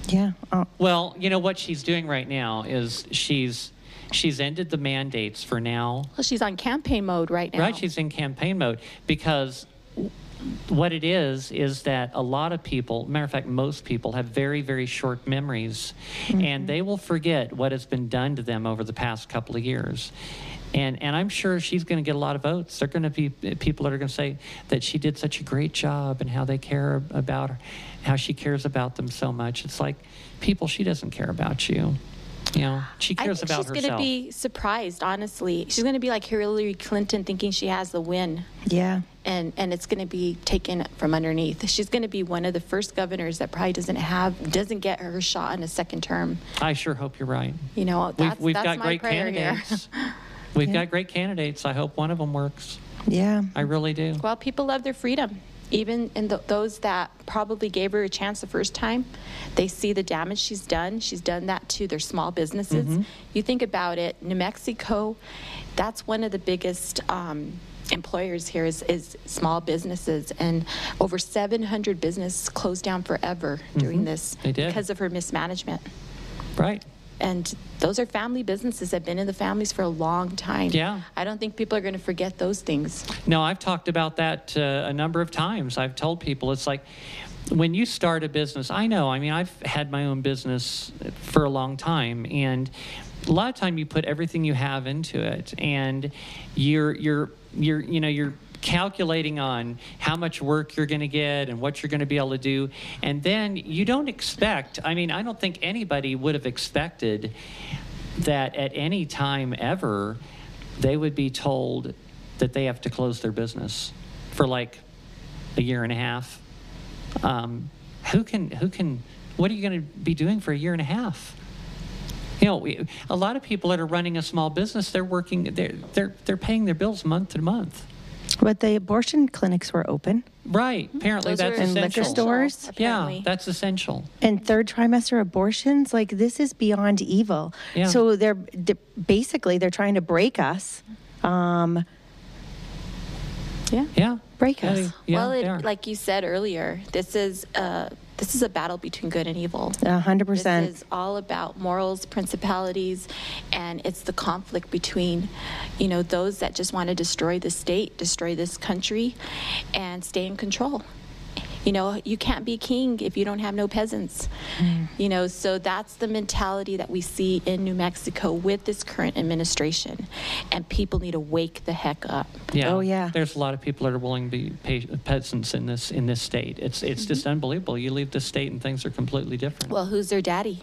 Yeah. Uh, well, you know, what she's doing right now is she's she's ended the mandates for now. Well, she's on campaign mode right now. Right, she's in campaign mode because what it is is that a lot of people, matter of fact, most people have very, very short memories, mm-hmm. and they will forget what has been done to them over the past couple of years. And and I'm sure she's going to get a lot of votes. There are going to be people that are going to say that she did such a great job and how they care about her, how she cares about them so much. It's like, people, she doesn't care about you. You know, she cares about herself. I think she's going to be surprised, honestly. She's going to be like Hillary Clinton, thinking she has the win. Yeah. And and it's going to be taken from underneath. She's going to be one of the first governors that probably doesn't have, doesn't get her shot in a second term. I sure hope you're right. You know, that's, we've, we've that's got my great prayer candidates. Here. We've yeah. got great candidates. I hope one of them works. Yeah. I really do. Well, people love their freedom. Even in the, those that probably gave her a chance the first time, they see the damage she's done. She's done that to their small businesses. Mm-hmm. You think about it, New Mexico, that's one of the biggest um, employers here is, is small businesses. And over seven hundred businesses closed down forever mm-hmm. during this they did. because of her mismanagement. Right. And those are family businesses that have been in the families for a long time. Yeah. I don't think people are going to forget those things. No, I've talked about that uh, a number of times. I've told people, it's like, when you start a business, I know, I mean, I've had my own business for a long time, and a lot of time you put everything you have into it, and you're, you're, you're, you know, you're calculating on how much work you're going to get and what you're going to be able to do. And then you don't expect, I mean, I don't think anybody would have expected that at any time ever they would be told that they have to close their business for like a year and a half. Um, who can, who can, what are you going to be doing for a year and a half? You know, we, a lot of people that are running a small business, they're working, they're, they're, they're paying their bills month to month. But the abortion clinics were open. Right. Apparently that's essential. And liquor stores. Yeah, that's essential. And third trimester abortions, like, this is beyond evil. Yeah. So they're basically, they're trying to break us. Um, yeah. Yeah. Break us. Yeah, well, it, like you said earlier, this is... Uh, This is a battle between good and evil. one hundred percent. This is all about morals, principalities, and it's the conflict between, you know, those that just want to destroy the state, destroy this country, and stay in control. You know, you can't be king if you don't have no peasants. Mm. You know, so that's the mentality that we see in New Mexico with this current administration. And people need to wake the heck up. Yeah. Oh, yeah. There's a lot of people that are willing to be peasants in this in this state. It's, it's mm-hmm. just unbelievable. You leave this state and things are completely different. Well, who's their daddy?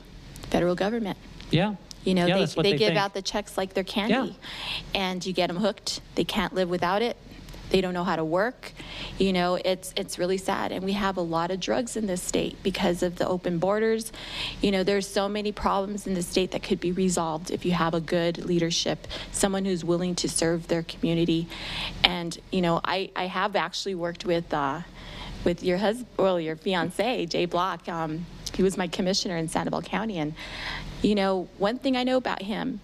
Federal government. Yeah. You know, yeah, they, they, they give think. out the checks like they're candy. Yeah. And you get them hooked. They can't live without it. They don't know how to work. You know, it's it's really sad. And we have a lot of drugs in this state because of the open borders. You know, there's so many problems in the state that could be resolved if you have a good leadership, someone who's willing to serve their community. And, you know, I, I have actually worked with uh, with your husband, well, your fiance, Jay Block. Um, he was my commissioner in Sandoval County. And, you know, one thing I know about him,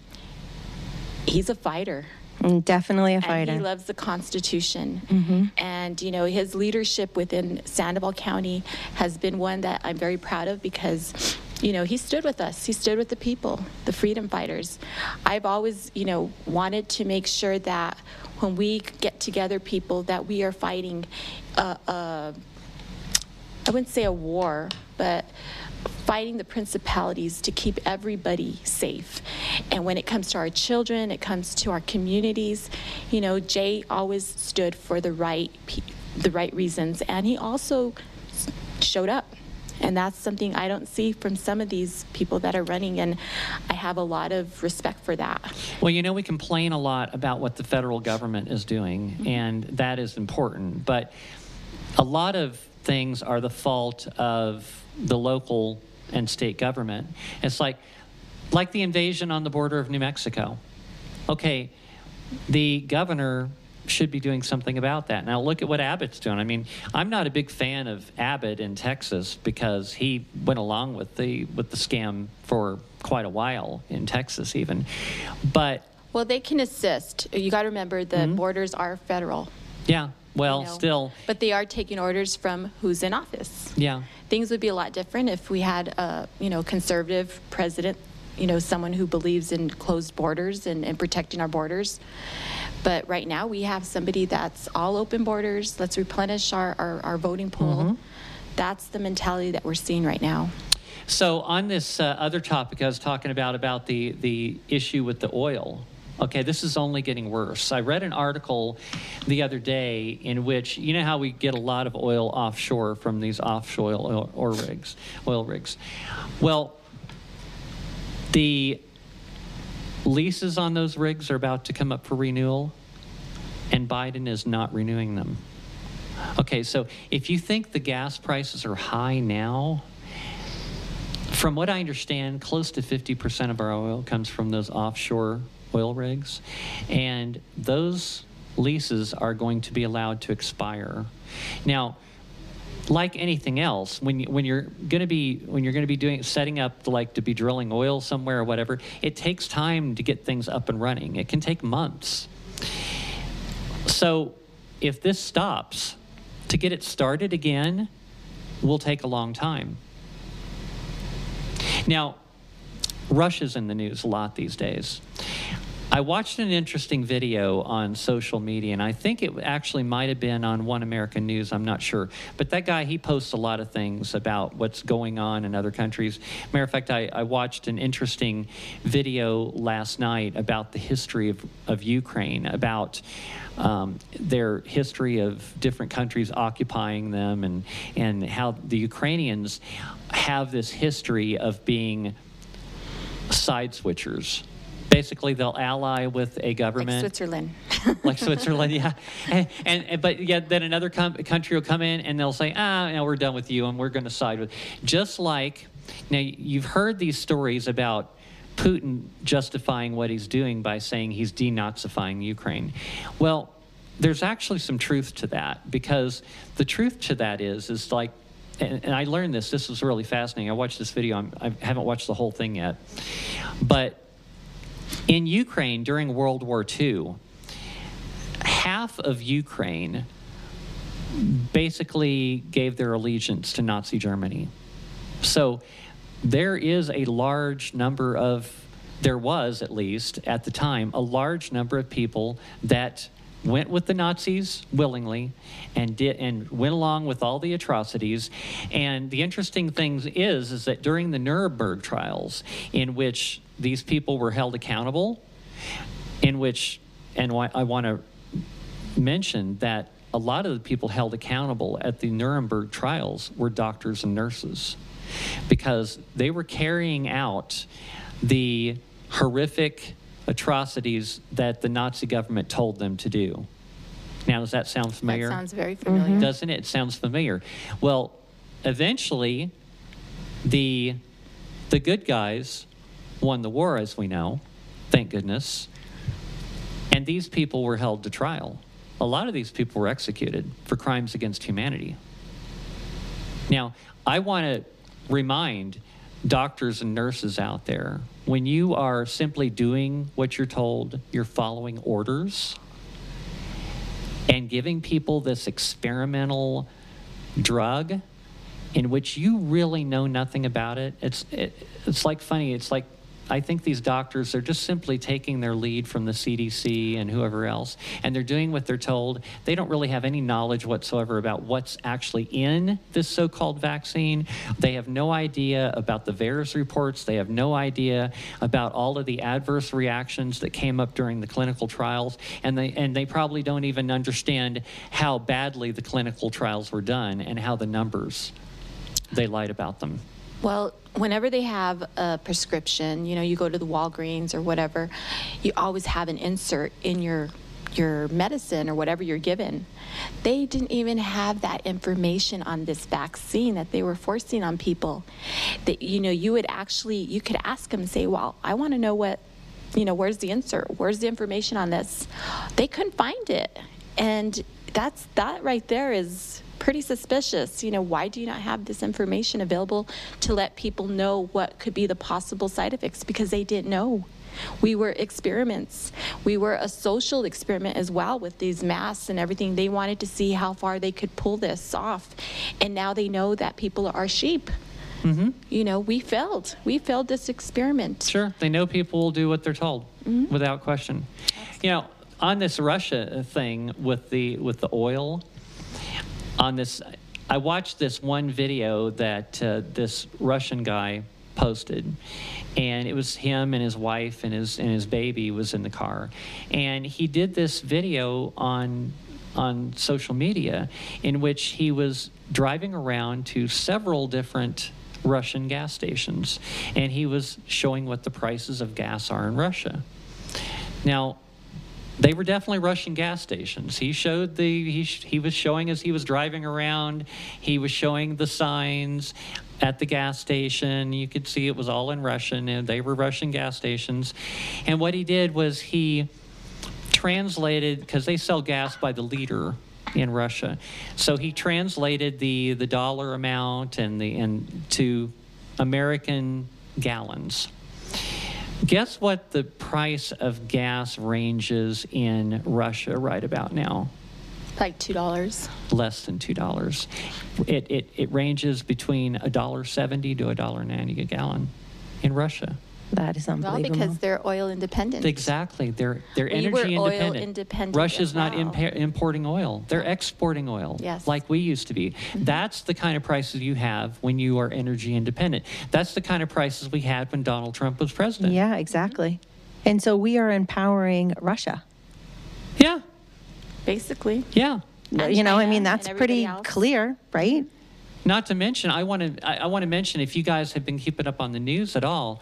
he's a fighter. Definitely a fighter. And he loves the Constitution. Mm-hmm. And, you know, his leadership within Sandoval County has been one that I'm very proud of because, you know, he stood with us. He stood with the people, the freedom fighters. I've always, you know, wanted to make sure that when we get together, people, that we are fighting, a, a, I wouldn't say a war, but fighting the principalities to keep everybody safe. And when it comes to our children, it comes to our communities, you know, Jay always stood for the right the right reasons, and he also showed up. And that's something I don't see from some of these people that are running, and I have a lot of respect for that. Well, you know, we complain a lot about what the federal government is doing, mm-hmm. and that is important, but a lot of things are the fault of the local and state government. It's like, like the invasion on the border of New Mexico. Okay, the governor should be doing something about that. Now look at what Abbott's doing. I mean, I'm not a big fan of Abbott in Texas because he went along with the with the scam for quite a while in Texas even. But well, they can assist. You got to remember the mm-hmm. borders are federal. Yeah. Well, you know, still. But they are taking orders from who's in office. Yeah. Things would be a lot different if we had a, you know, conservative president, you know, someone who believes in closed borders and, and protecting our borders. But right now we have somebody that's all open borders. Let's replenish our, our, our voting pool. Mm-hmm. That's the mentality that we're seeing right now. So on this uh, other topic I was talking about, about the, the issue with the oil. Okay, this is only getting worse. I read an article the other day in which, you know how we get a lot of oil offshore from these offshore oil, oil rigs, oil rigs. Well, the leases on those rigs are about to come up for renewal, and Biden is not renewing them. Okay, so if you think the gas prices are high now, from what I understand, close to fifty percent of our oil comes from those offshore oil rigs, and those leases are going to be allowed to expire. Now, like anything else, when you, when you're going to be when you're going to be doing setting up like to be drilling oil somewhere or whatever, it takes time to get things up and running. It can take months. So, if this stops, to get it started again will take a long time. Now, Russia's in the news a lot these days. I watched an interesting video on social media, and I think it actually might have been on One American News, I'm not sure. But that guy, he posts a lot of things about what's going on in other countries. Matter of fact, I, I watched an interesting video last night about the history of, of Ukraine, about um, their history of different countries occupying them, and, and how the Ukrainians have this history of being side switchers. Basically, they'll ally with a government. Like Switzerland. Like Switzerland, yeah. And, and but yeah, then another com- country will come in and they'll say, ah, no, we're done with you, and we're going to side with. Just like, now you've heard these stories about Putin justifying what he's doing by saying he's denazifying Ukraine. Well, there's actually some truth to that, because the truth to that is, is like, and, and I learned this. This was really fascinating. I watched this video. I'm, I haven't watched the whole thing yet, but. In Ukraine, during World War Two, half of Ukraine basically gave their allegiance to Nazi Germany. So there is a large number of, there was at least at the time, a large number of people that went with the Nazis willingly and did and went along with all the atrocities. And the interesting thing is, is that during the Nuremberg trials, in which these people were held accountable, in which, and I want to mention that a lot of the people held accountable at the Nuremberg trials were doctors and nurses, because they were carrying out the horrific atrocities that the Nazi government told them to do. Now, does that sound familiar? That sounds very familiar. Mm-hmm. Doesn't it? It sounds familiar. Well, eventually, the the good guys won the war, as we know, thank goodness, and these people were held to trial. A lot of these people were executed for crimes against humanity. Now, I want to remind doctors and nurses out there, when you are simply doing what you're told, you're following orders, and giving people this experimental drug in which you really know nothing about it, it's it, it's like funny, it's like I think these doctors are just simply taking their lead from the C D C and whoever else, and they're doing what they're told. They don't really have any knowledge whatsoever about what's actually in this so-called vaccine. They have no idea about the V A E R S reports. They have no idea about all of the adverse reactions that came up during the clinical trials, and they and they probably don't even understand how badly the clinical trials were done and how the numbers, they lied about them. Well, whenever they have a prescription, you know, you go to the Walgreens or whatever, you always have an insert in your your medicine or whatever you're given. They didn't even have that information on this vaccine that they were forcing on people. That, you know, you would actually, you could ask them and say, well, I want to know what, you know, where's the insert? Where's the information on this? They couldn't find it. And that's that right there is pretty suspicious. You know, why do you not have this information available to let people know what could be the possible side effects? Because they didn't know. We were experiments. We were a social experiment as well with these masks and everything. They wanted to see how far they could pull this off. And now they know that people are sheep. Mm-hmm. You know, we failed. We failed this experiment. Sure. They know people will do what they're told mm-hmm. without question. Absolutely. You know, on this Russia thing with the with the oil, on this, I watched this one video that uh, this Russian guy posted, and it was him and his wife and his and his baby was in the car, and he did this video on on social media in which he was driving around to several different Russian gas stations, and he was showing what the prices of gas are in Russia. Now, they were definitely Russian gas stations. He showed the he he was showing as he was driving around. He was showing the signs at the gas station. You could see it was all in Russian, and they were Russian gas stations. And what he did was he translated, because they sell gas by the liter in Russia. So he translated the the dollar amount and the and to American gallons. Guess what the price of gas ranges in Russia right about now? Like two dollars. Less than two dollars. It it, it ranges between one dollar seventy to one dollar ninety a gallon in Russia. That is unbelievable. Well, because they're oil independent. Exactly. They're they're we energy were independent. Oil independent. Russia's not well. impa- importing oil. They're exporting oil, yes, like we used to be. Mm-hmm. That's the kind of prices you have when you are energy independent. That's the kind of prices we had when Donald Trump was president. Yeah, exactly. And so we are empowering Russia. Yeah. Basically. Yeah. And you know, China, I mean, that's pretty else. clear, right? Not to mention, I want to I, I want to mention, if you guys have been keeping up on the news at all,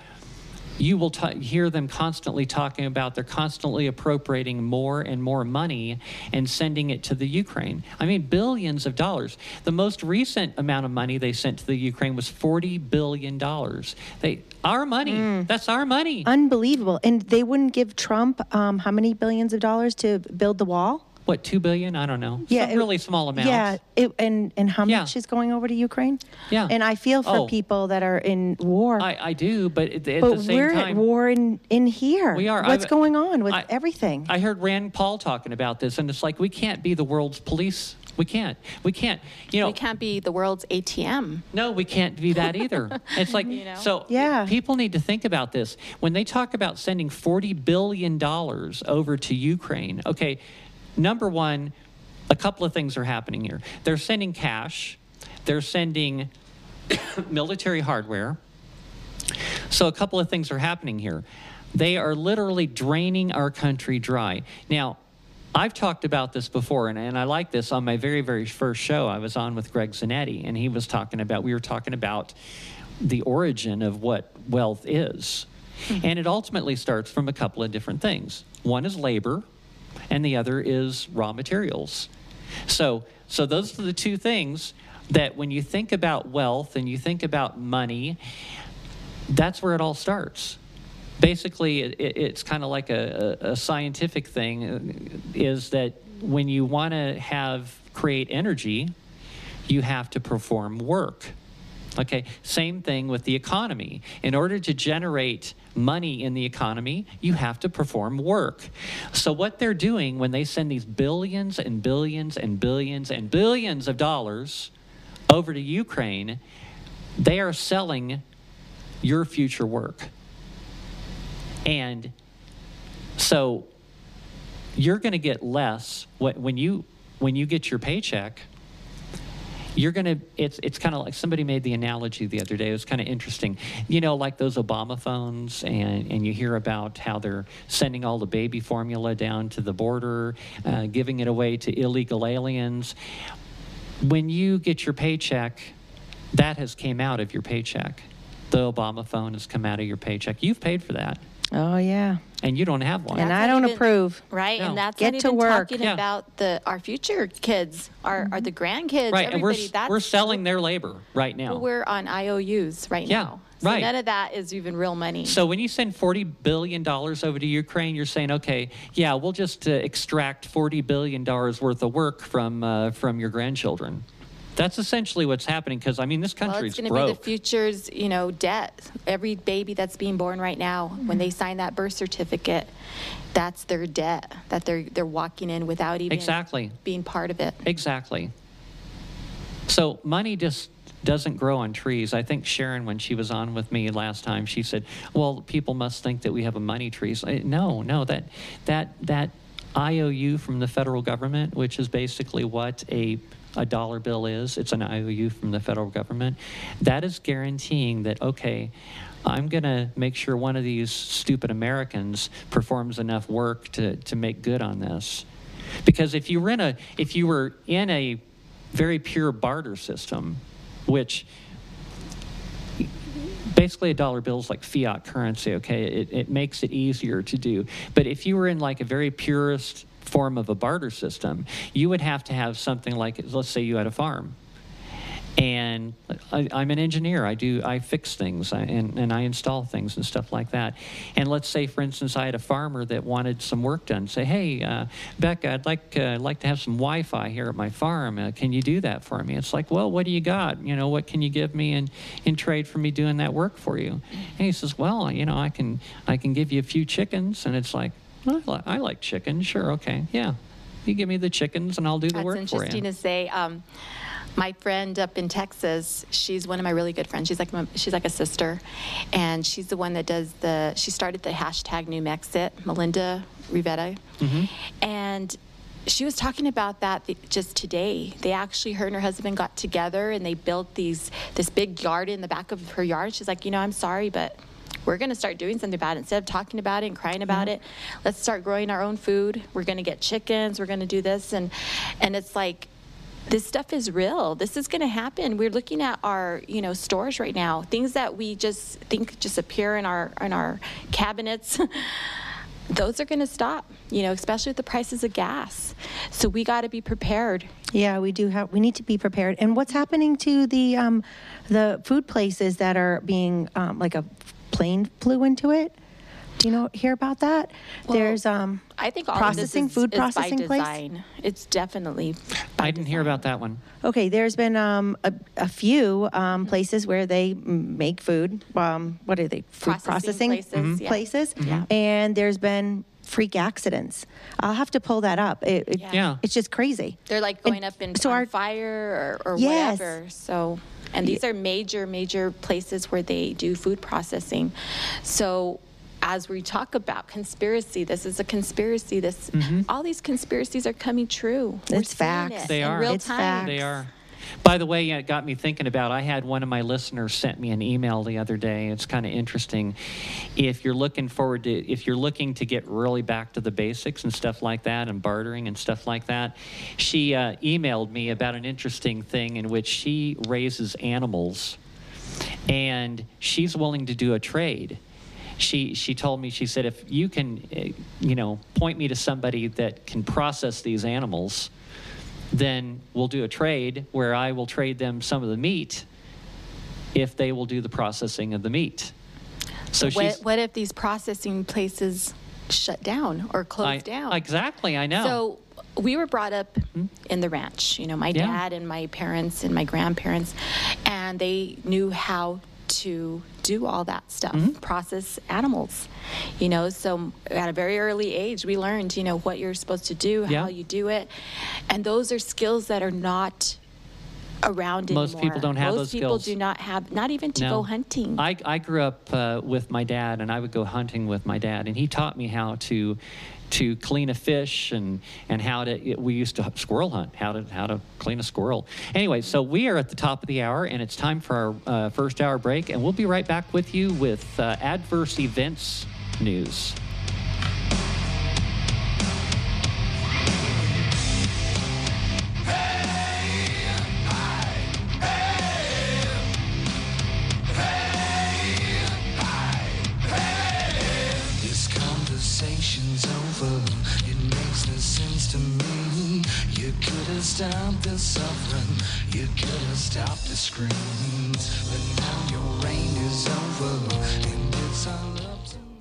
you will t- hear them constantly talking about they're constantly appropriating more and more money and sending it to the Ukraine. I mean, billions of dollars. The most recent amount of money they sent to the Ukraine was forty billion dollars. They, our money. Mm. That's our money. Unbelievable. And they wouldn't give Trump um, how many billions of dollars to build the wall? What, two billion dollars? I don't know. Yeah, Some it, really small amounts. Yeah, it, and, and how yeah. much is going over to Ukraine? Yeah. And I feel for oh. people that are in war. I, I do, but at, at but the same time. But we're at war in, in here. We are. What's I've, going on with I, everything? I heard Rand Paul talking about this, and it's like, we can't be the world's police. We can't. We can't. You know, we can't be the world's A T M. No, we can't be that either. It's like, you know? so yeah. people need to think about this. When they talk about sending forty billion dollars over to Ukraine, okay, number one, a couple of things are happening here. They're sending cash. They're sending military hardware. So a couple of things are happening here. They are literally draining our country dry. Now, I've talked about this before, and, and I like this. On my very, very first show, I was on with Greg Zanetti, and he was talking about, we were talking about the origin of what wealth is. Mm-hmm. And it ultimately starts from a couple of different things. One is labor, and the other is raw materials. So so those are the two things that when you think about wealth and you think about money, that's where it all starts. Basically, it, it's kind of like a, a scientific thing, is that when you want to have create energy, you have to perform work. Okay, same thing with the economy. In order to generate money in the economy, you have to perform work. So what they're doing when they send these billions and billions and billions and billions of dollars over to Ukraine, they are selling your future work. And so you're going to get less when you when you get your paycheck. You're gonna. It's it's kind of like somebody made the analogy the other day. It was kind of interesting. You know, like those Obama phones, and, and you hear about how they're sending all the baby formula down to the border, uh, giving it away to illegal aliens. When you get your paycheck, that has came out of your paycheck. The Obama phone has come out of your paycheck. You've paid for that. Oh, yeah. And you don't have one. And that's I don't even, approve. Right, no. And that's Get not even to work. talking yeah. about the, our future kids, our, our the grandkids, right. everybody. And we're, that's, we're selling their labor right now. We're on I O Us right yeah. now. So right. none of that is even real money. So when you send forty billion dollars over to Ukraine, you're saying, okay, yeah, we'll just uh, extract forty billion dollars worth of work from, uh, from your grandchildren. That's essentially what's happening, because, I mean, this country's broke. Well, it's going to be the future's, you know, debt. Every baby that's being born right now, mm-hmm. when they sign that birth certificate, that's their debt that they're, they're walking in without even exactly. being part of it. Exactly. So money just doesn't grow on trees. I think Sharon, when she was on with me last time, she said, well, people must think that we have a money tree. No, no, that, that, that I O U from the federal government, which is basically what a... a dollar bill is, it's an I O U from the federal government, that is guaranteeing that, okay, I'm gonna make sure one of these stupid Americans performs enough work to, to make good on this. Because if you were in a, if you were in a very pure barter system, which basically a dollar bill is like fiat currency, okay, it, it makes it easier to do. But if you were in like a very purist form of a barter system, you would have to have something like, let's say you had a farm, and I, I'm an engineer, I do, I fix things, I, and, and I install things and stuff like that. And let's say, for instance, I had a farmer that wanted some work done. Say, hey, uh, Becca, I'd like, uh, like to have some Wi-Fi here at my farm. Uh, can you do that for me? It's like, well, what do you got? You know, what can you give me in, in trade for me doing that work for you? And he says, well, you know, I can, I can give you a few chickens. And it's like, I like chicken, sure, okay, yeah. You give me the chickens and I'll do the That's work for you. That's interesting to say. Um, my friend up in Texas, she's one of my really good friends. She's like my, she's like a sister, and she's the one that does the, she started the hashtag New Mexit, Melinda Rivetta, mm-hmm. and she was talking about that just today. They actually, her and her husband got together and they built these this big yard in the back of her yard. She's like, you know, I'm sorry, but we're going to start doing something about it. Instead of talking about it and crying about mm-hmm. it, let's start growing our own food. We're going to get chickens. We're going to do this. And and it's like, this stuff is real. This is going to happen. We're looking at our, you know, stores right now, things that we just think just appear in our, in our cabinets. Those are going to stop, you know, especially with the prices of gas. So we got to be prepared. Yeah, we do have, we need to be prepared. And what's happening to the, um, the food places that are being um, like a, plane flew into it? Do you know hear about that? Well, there's um I think all processing of this is, food is processing by design. Place. It's definitely by I didn't design. hear about that one. Okay, there's been um a, a few um places where they make food. Um what are they? Food processing, processing places. Mm-hmm. yeah. places. Mm-hmm. And there's been freak accidents. I'll have to pull that up. It, it, yeah. yeah. It's just crazy. They're like going and, up in so our, fire or, or yes. whatever. So And these are major, major places where they do food processing. So as we talk about conspiracy, this is a conspiracy. This, mm-hmm. all these conspiracies are coming true. It's facts. It they are. It's facts. They are. By the way, it got me thinking about, I had one of my listeners sent me an email the other day. It's kind of interesting. If you're looking forward to, if you're looking to get really back to the basics and stuff like that and bartering and stuff like that, she uh, emailed me about an interesting thing in which she raises animals and she's willing to do a trade. She she told me, she said, if you can, you know, point me to somebody that can process these animals, then we'll do a trade where I will trade them some of the meat if they will do the processing of the meat. So what, she's, what if these processing places shut down or close I, down? Exactly, I know. So we were brought up mm-hmm. in the ranch. You know, my yeah. dad and my parents and my grandparents, and they knew how to do all that stuff, mm-hmm. process animals, you know. So at a very early age, we learned, you know, what you're supposed to do, yeah. how you do it. And those are skills that are not around anymore. Most people don't have Most those skills. Most people do not have, not even to no. go hunting. I, I grew up uh, with my dad, and I would go hunting with my dad, and he taught me how to to clean a fish and, and how to, it, we used to squirrel hunt, how to how to clean a squirrel. Anyway, so we are at the top of the hour, and it's time for our uh, first hour break, and we'll be right back with you with uh, adverse events news. could have stopped the suffering, you could have stopped the screams, but now your reign is over and it's all